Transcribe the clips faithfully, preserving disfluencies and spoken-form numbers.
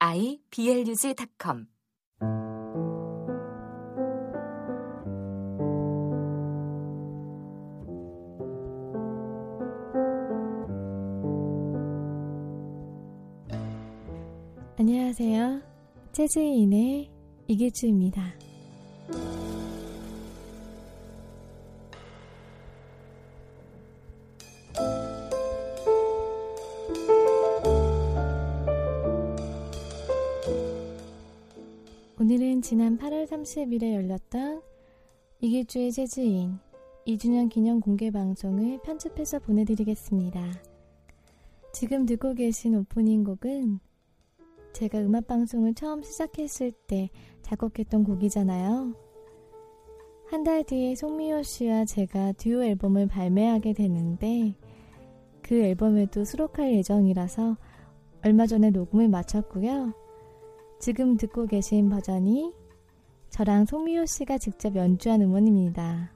아이블루즈 닷컴 안녕하세요. 재즈인의 이기주입니다. 오늘은 지난 팔월 삼십일에 열렸던 이기주의 재즈인 이 주년 기념 공개 방송을 편집해서 보내드리겠습니다. 지금 듣고 계신 오프닝 곡은 제가 음악방송을 처음 시작했을 때 작곡했던 곡이잖아요. 한 달 뒤에 송미호 씨와 제가 듀오 앨범을 발매하게 되는데 그 앨범에도 수록할 예정이라서 얼마 전에 녹음을 마쳤고요. 지금 듣고 계신 버전이 저랑 송미호 씨가 직접 연주한 음원입니다.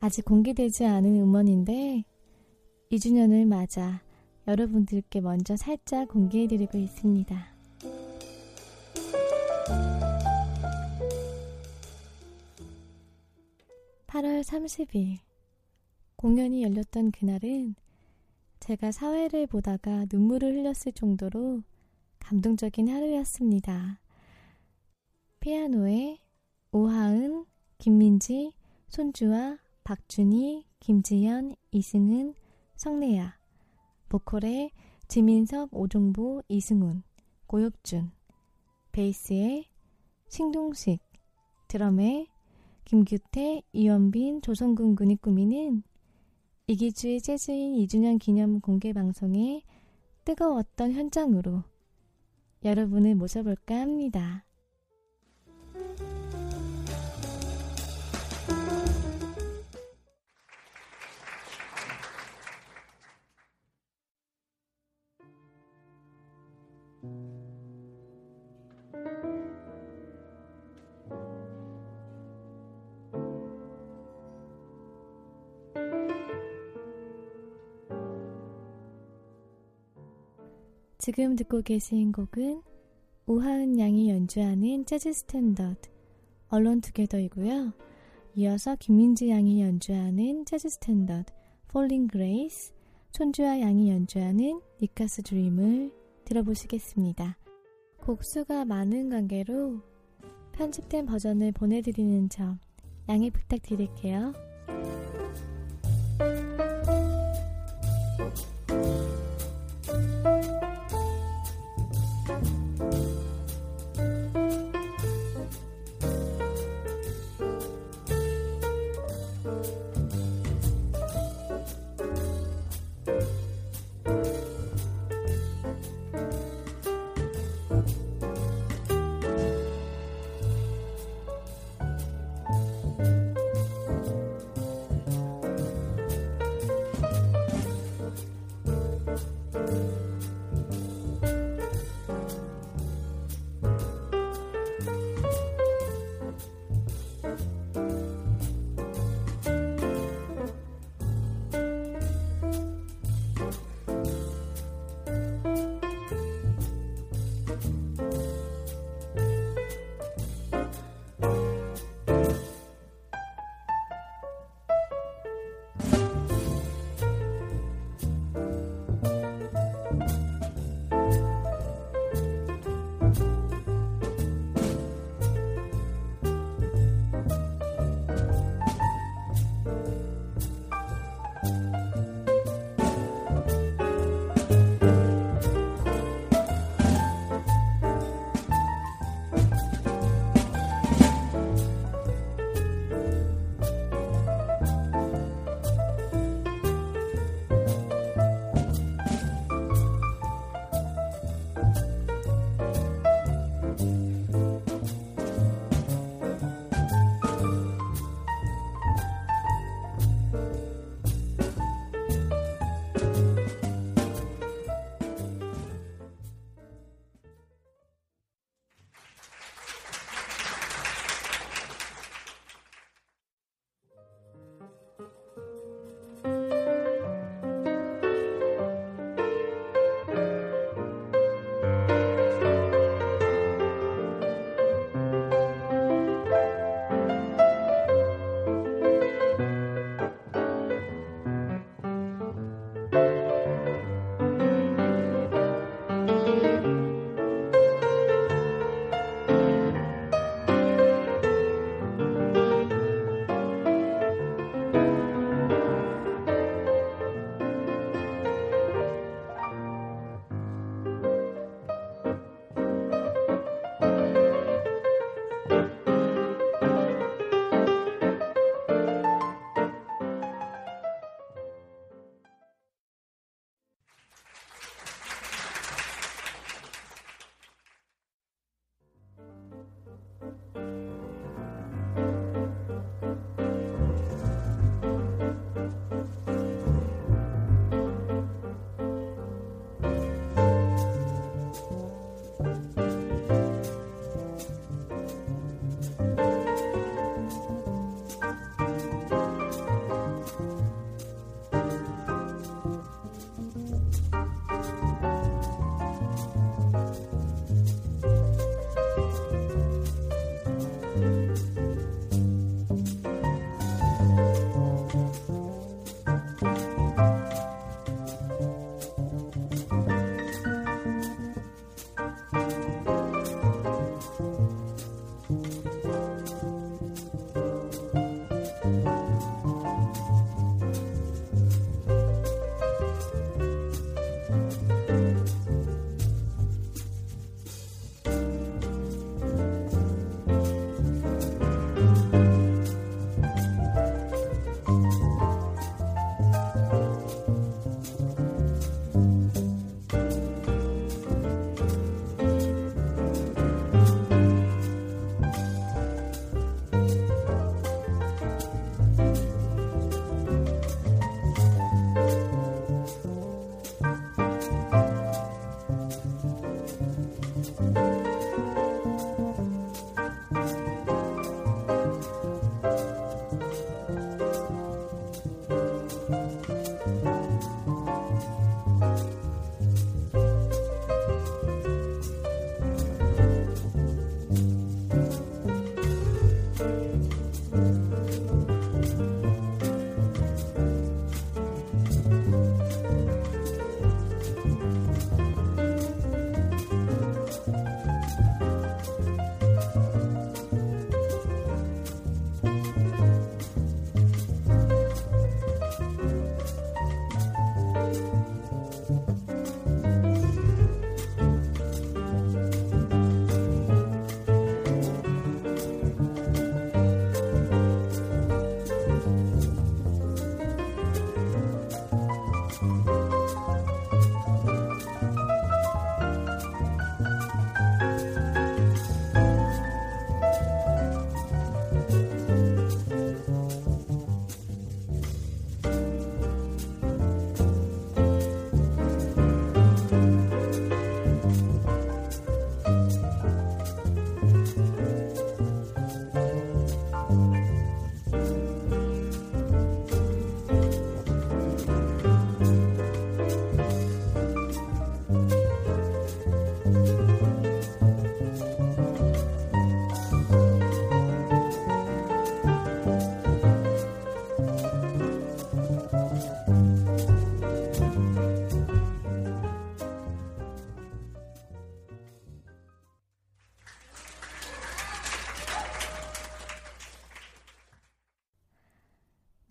아직 공개되지 않은 음원인데 이 주년을 맞아 여러분들께 먼저 살짝 공개해드리고 있습니다. 팔월 삼십일 공연이 열렸던 그날은 제가 사회를 보다가 눈물을 흘렸을 정도로 감동적인 하루였습니다. 피아노에 오하은, 김민지, 손주아, 박준희, 김지연, 이승은, 성내야, 보컬에 지민석, 오종보, 이승훈, 고혁준, 베이스에 신동식, 드럼에 김규태, 이원빈, 조성근 군이 꾸미는 이기주의 재즈인 이 주년 기념 공개 방송에 뜨거웠던 현장으로 여러분을 모셔볼까 합니다. 지금 듣고 계신 곡은 오하은 양이 연주하는 재즈 스탠더드 Alone Together이고요. 이어서 김민지 양이 연주하는 재즈 스탠더드 Falling Grace, 손주아 양이 연주하는 니카스 드림을 들어보시겠습니다. 곡수가 많은 관계로 편집된 버전을 보내드리는 점 양해 부탁드릴게요.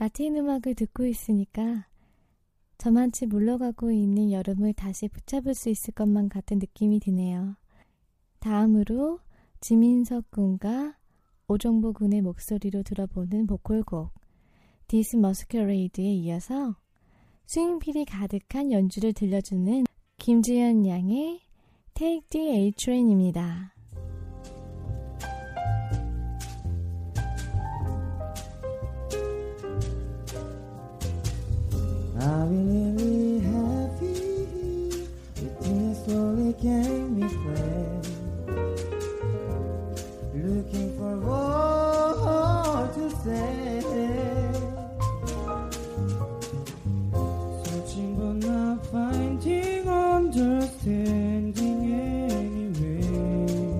라틴 음악을 듣고 있으니까 저만치 물러가고 있는 여름을 다시 붙잡을 수 있을 것만 같은 느낌이 드네요. 다음으로 지민석 군과 오종보 군의 목소리로 들어보는 보컬곡 This Masquerade에 이어서 스윙필이 가득한 연주를 들려주는 김지연 양의 Take the A-Train입니다. I've been really happy. You think it slowly gave me friends. Looking for what to say. Searching but not finding understanding anyway.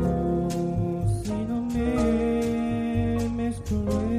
Lost in a man masquerade.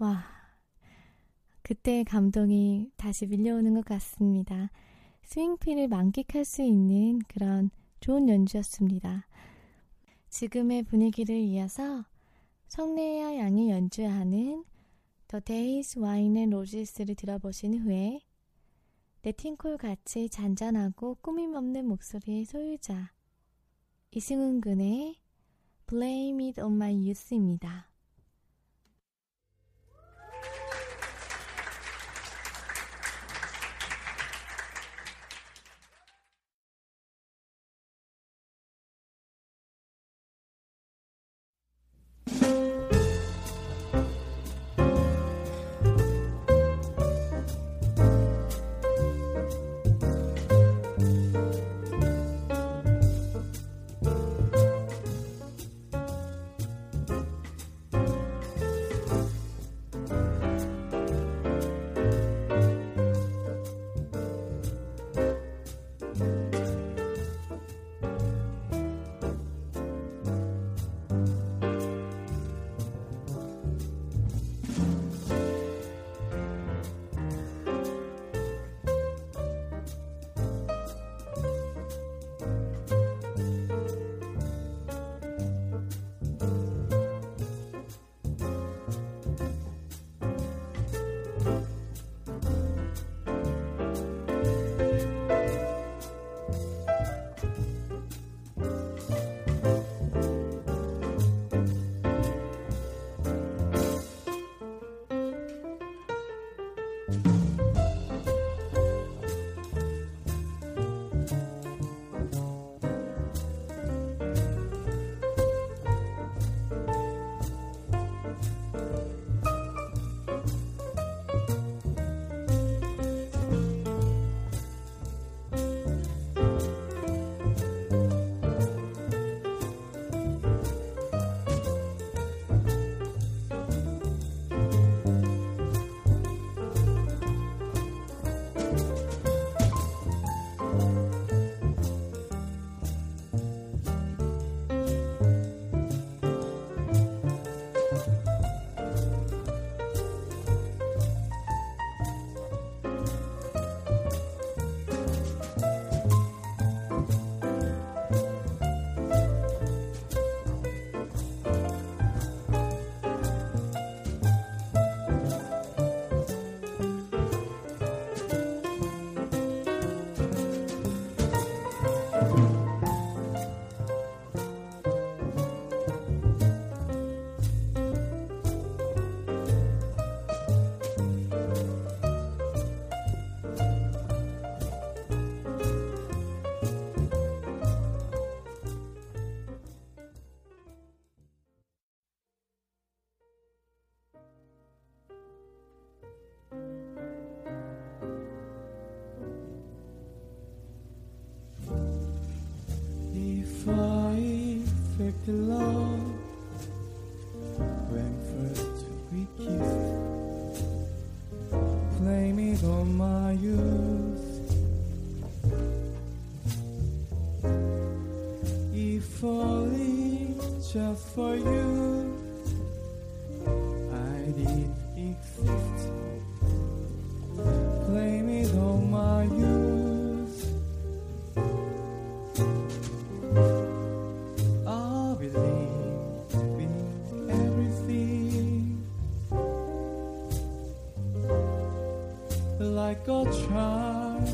와, 그때의 감동이 다시 밀려오는 것 같습니다. 스윙필을 만끽할 수 있는 그런 좋은 연주였습니다. 지금의 분위기를 이어서 성내야 양이 연주하는 The Days, Wine and Roses를 들어보신 후에 네팅콜 같이 잔잔하고 꾸밈 없는 목소리의 소유자 이승훈 군의 Blame It On My Youth입니다. The love when first we kissed, blame it on my youth. If only just for you, I did exist. Blame it on my youth. Go charm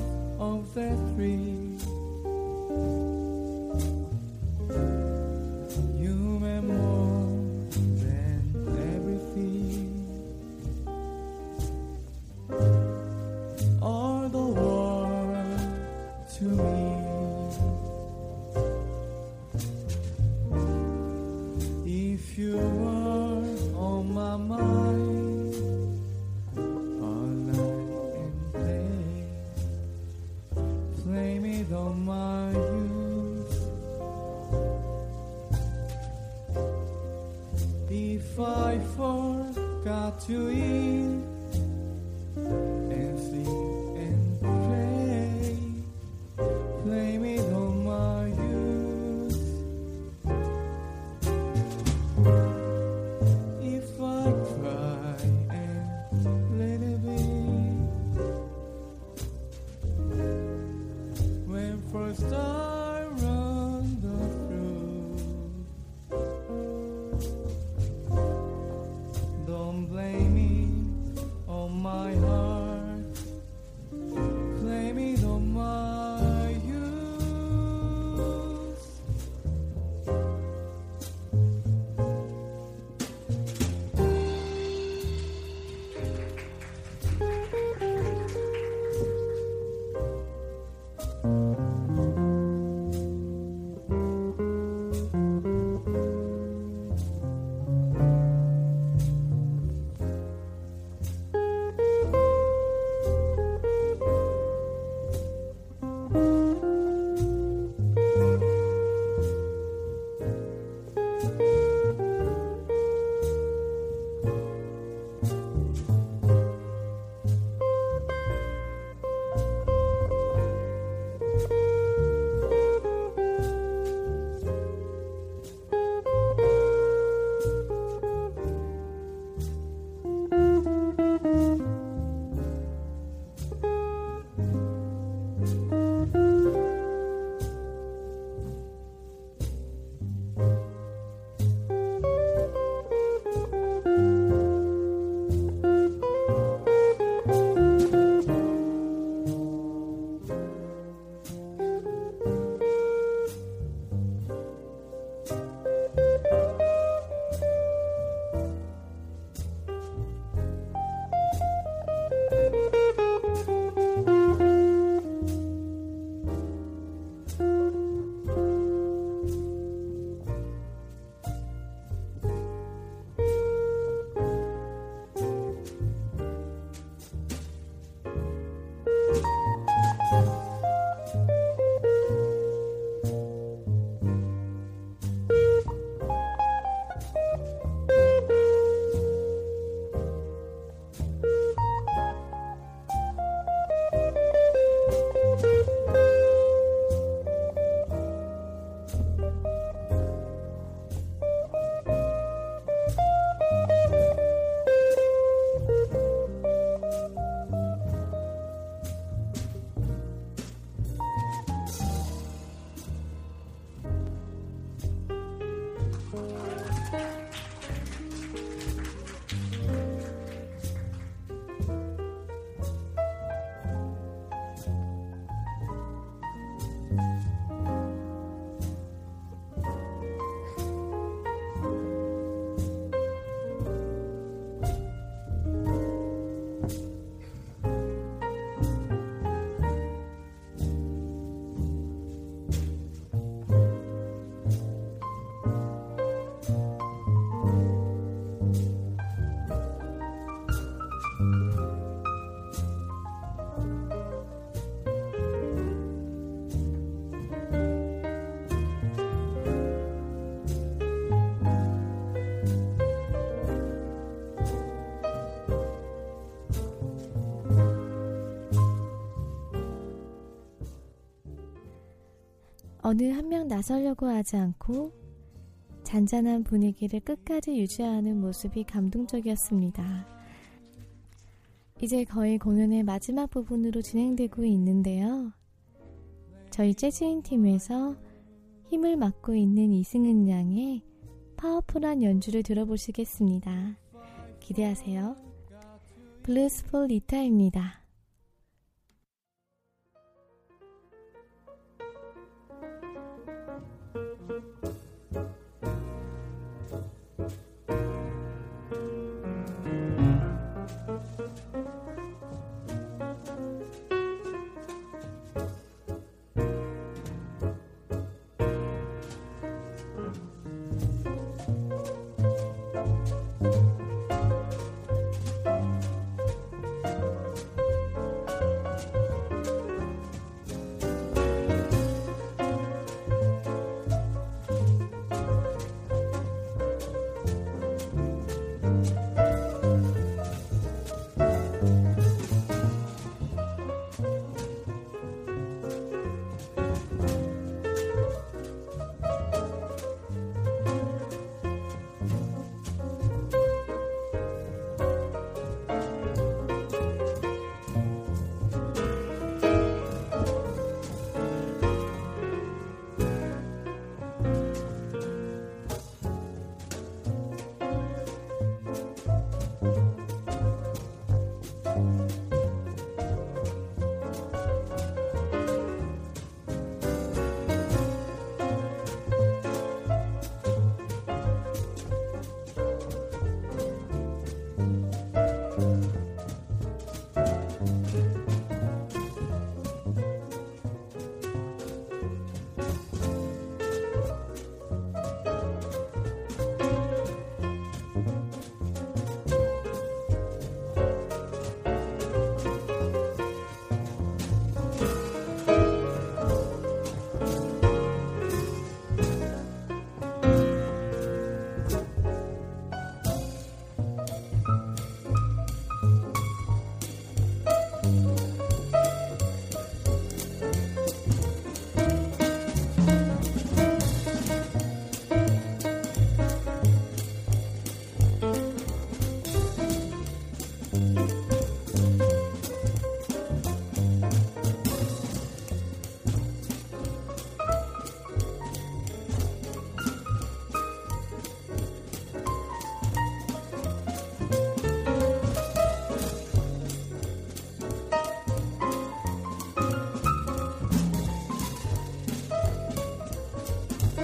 of that tree. You meant more than everything, all the world to me. 어느 한 명 나서려고 하지 않고 잔잔한 분위기를 끝까지 유지하는 모습이 감동적이었습니다. 이제 거의 공연의 마지막 부분으로 진행되고 있는데요. 저희 재즈인 팀에서 힘을 맡고 있는 이승은 양의 파워풀한 연주를 들어보시겠습니다. 기대하세요. 블루스풀 리타입니다.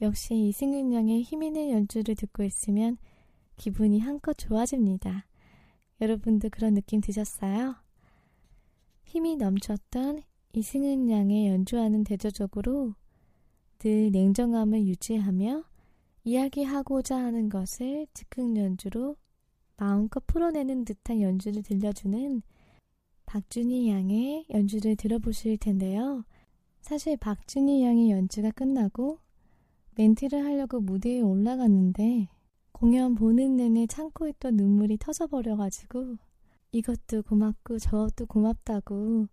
역시 이승윤 양의 힘있는 연주를 듣고 있으면 기분이 한껏 좋아집니다. 여러분도 그런 느낌 드셨어요? 힘이 넘쳤던 이승윤 양의 연주와는 대조적으로 늘 냉정함을 유지하며 이야기하고자 하는 것을 즉흥 연주로 마음껏 풀어내는 듯한 연주를 들려주는 박준희 양의 연주를 들어보실 텐데요. 사실 박준희 양의 연주가 끝나고 멘트를 하려고 무대에 올라갔는데 공연 보는 내내 참고 있던 눈물이 터져버려가지고 이것도 고맙고 저것도 고맙다고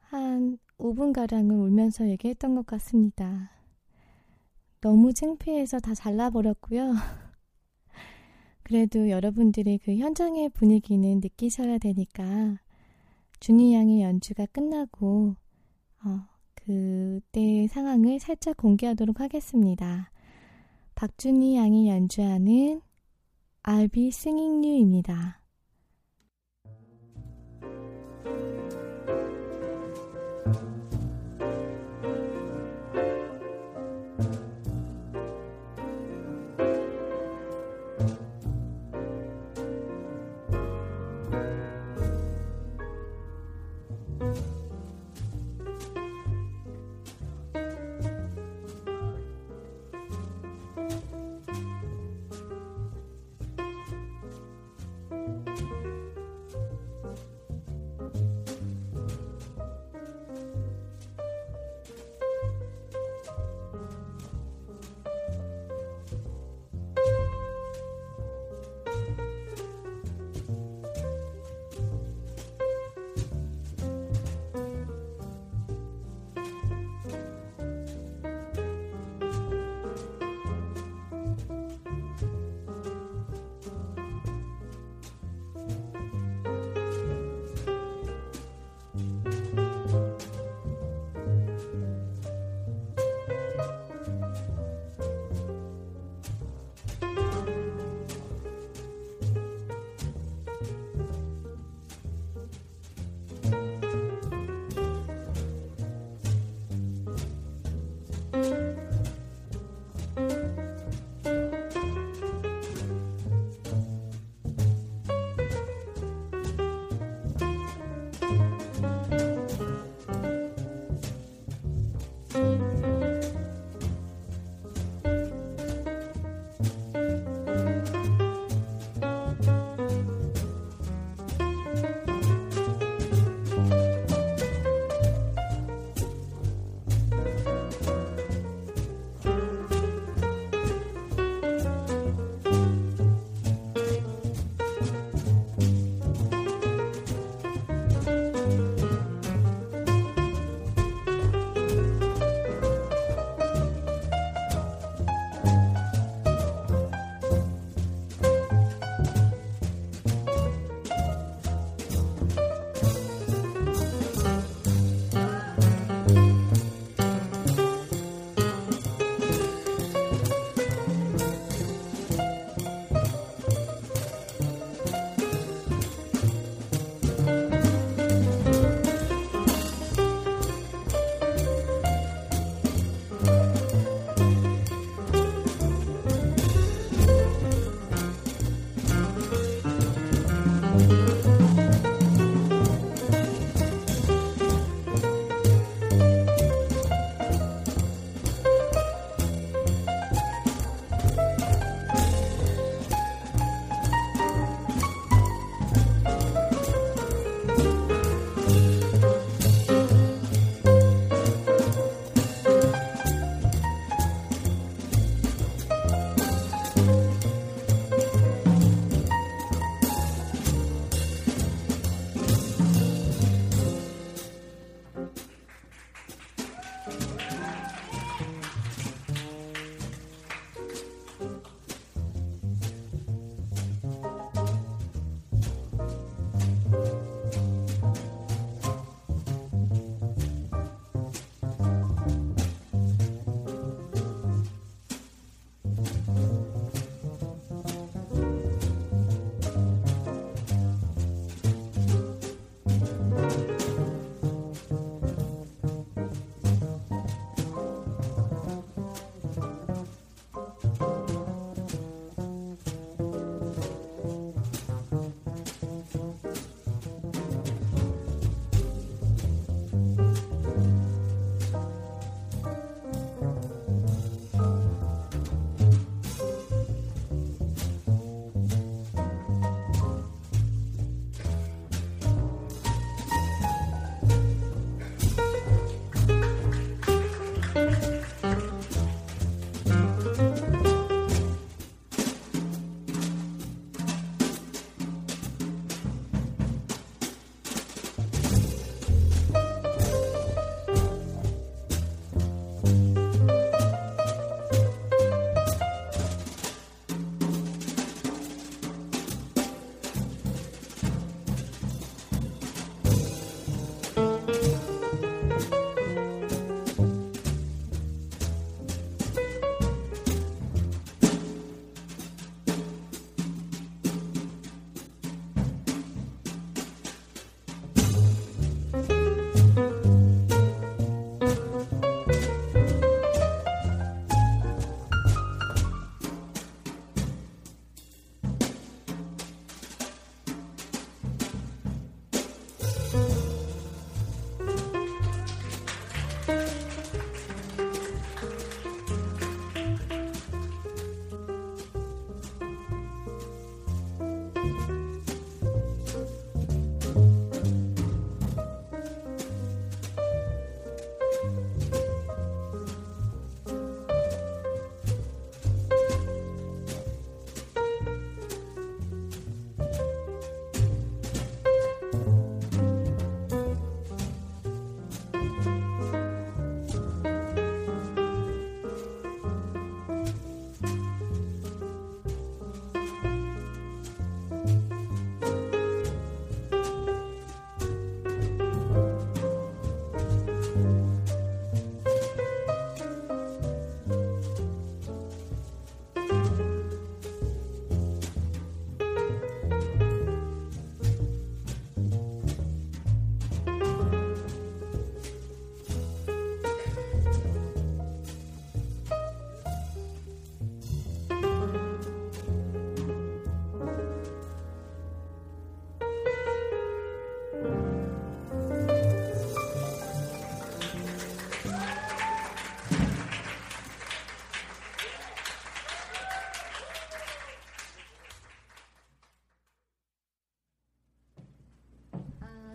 한 오 분가량을 울면서 얘기했던 것 같습니다. 너무 창피해서 다 잘라버렸고요. 그래도 여러분들이 그 현장의 분위기는 느끼셔야 되니까 준희 양의 연주가 끝나고 어, 그 그때 상황을 살짝 공개하도록 하겠습니다. 박준희 양이 연주하는 I'll be singing you입니다.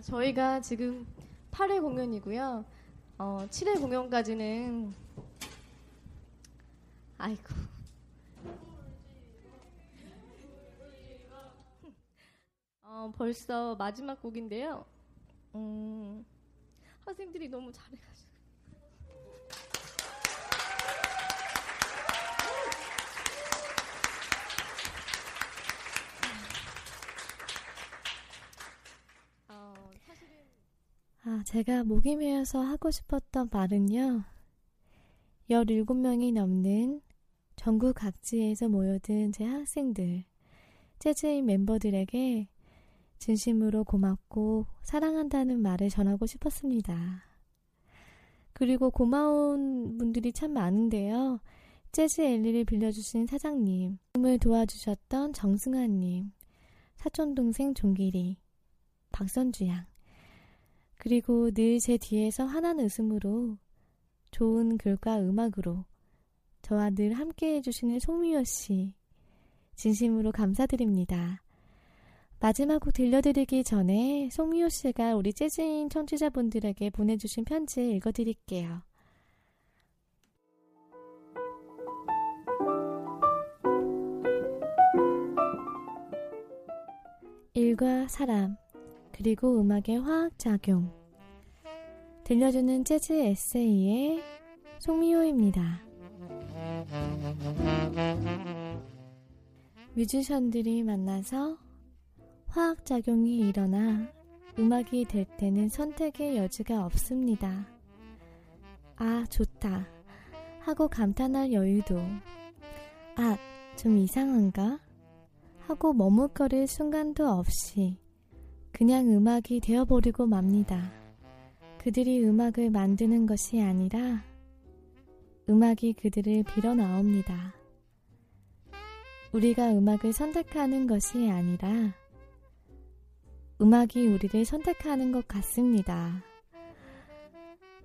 저희가 지금 팔 회 공연이고요. 어, 칠 회 공연까지는 아이고 어, 벌써 마지막 곡인데요. 음, 선생님들이 너무 잘해가지고 아, 제가 목이 메어서 하고 싶었던 말은요. 열일곱 명이 넘는 전국 각지에서 모여든 제 학생들, 재즈인 멤버들에게 진심으로 고맙고 사랑한다는 말을 전하고 싶었습니다. 그리고 고마운 분들이 참 많은데요. 재즈 엘리를 빌려주신 사장님, 꿈을 도와주셨던 정승아님, 사촌동생 종기리, 박선주 양, 그리고 늘 제 뒤에서 환한 웃음으로 좋은 글과 음악으로 저와 늘 함께해 주시는 송미호 씨, 진심으로 감사드립니다. 마지막 곡 들려드리기 전에 송미호 씨가 우리 재즈인 청취자분들에게 보내주신 편지 읽어드릴게요. 일과 사람, 그리고 음악의 화학작용. 들려주는 재즈 에세이의 송미호입니다. 뮤지션들이 만나서 화학작용이 일어나 음악이 될 때는 선택의 여지가 없습니다. 아, 좋다 하고 감탄할 여유도, 아, 좀 이상한가? 하고 머뭇거릴 순간도 없이 그냥 음악이 되어버리고 맙니다. 그들이 음악을 만드는 것이 아니라 음악이 그들을 빌어 나옵니다. 우리가 음악을 선택하는 것이 아니라 음악이 우리를 선택하는 것 같습니다.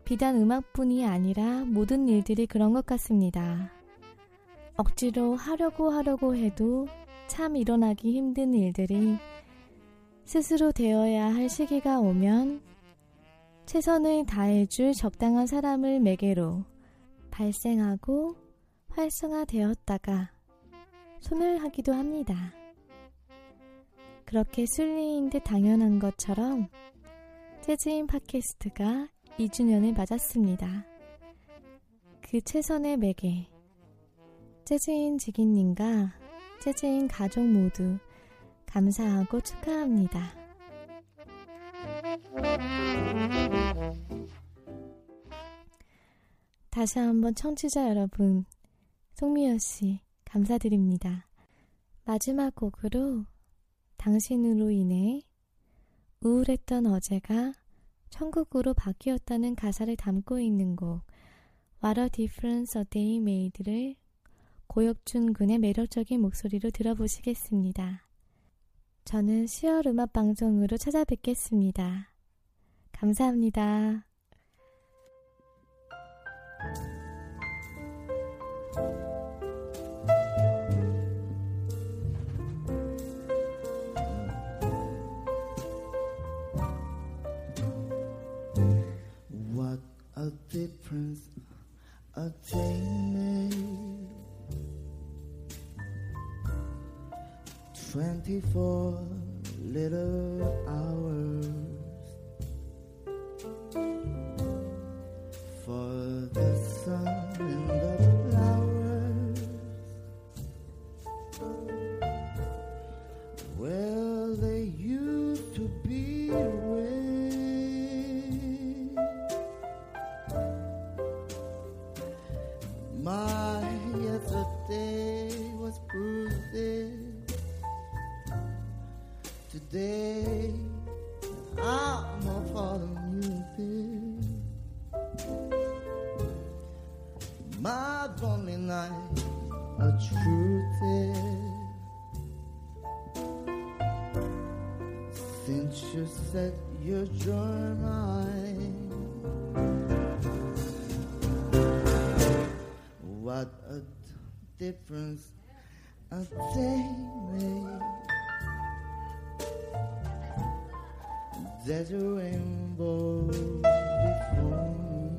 비단 음악뿐이 아니라 모든 일들이 그런 것 같습니다. 억지로 하려고 하려고 해도 참 일어나기 힘든 일들이 스스로 되어야 할 시기가 오면 최선을 다해줄 적당한 사람을 매개로 발생하고 활성화되었다가 소멸하기도 합니다. 그렇게 순리인 듯 당연한 것처럼 재즈인 팟캐스트가 이 주년을 맞았습니다. 그 최선의 매개, 재즈인 직인님과 재즈인 가족 모두 감사하고 축하합니다. 다시 한번 청취자 여러분, 송미연씨 감사드립니다. 마지막 곡으로 당신으로 인해 우울했던 어제가 천국으로 바뀌었다는 가사를 담고 있는 곡 What a Difference a Day Made를 고혁준 군의 매력적인 목소리로 들어보시겠습니다. 저는 시월 음악 방송으로 찾아뵙겠습니다. 감사합니다. What a difference a day made. Twenty-four little hours for the sun and the flowers where they used to be away. My yesterday was bruised. Today, I'm all for the music. My lonely night, a truth is, since you said you're mine, what a difference a day made. There's a rainbow before me.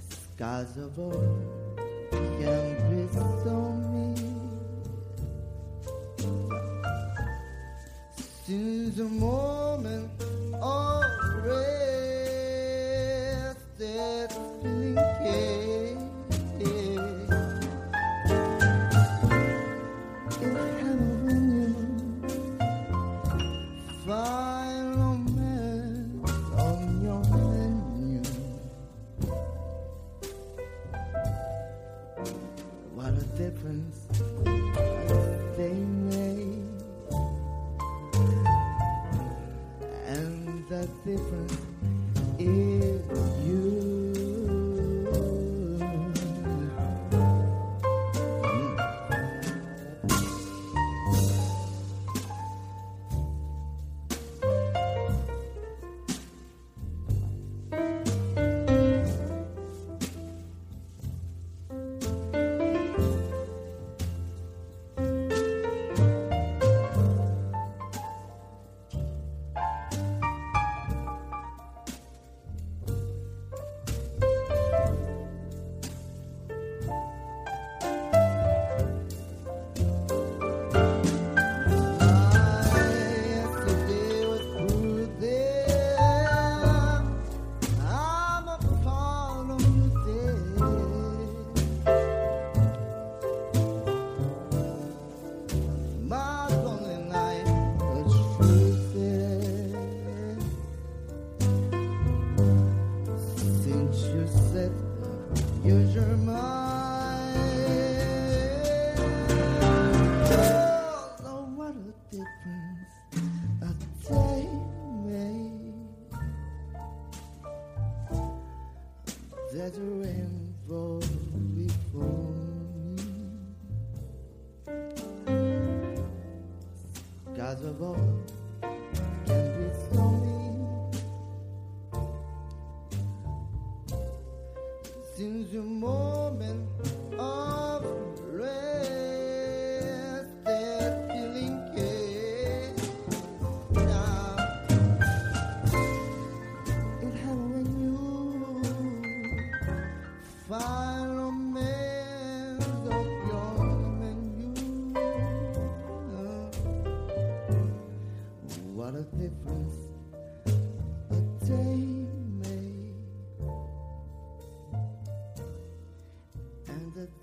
Skies above can breathe on me. Since the moment of rest that's been kept.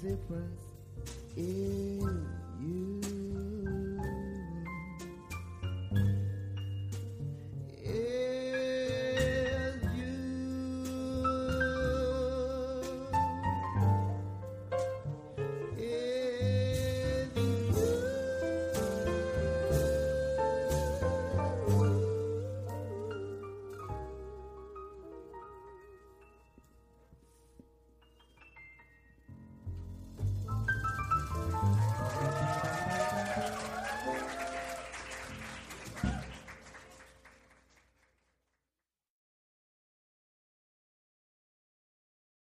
Difference is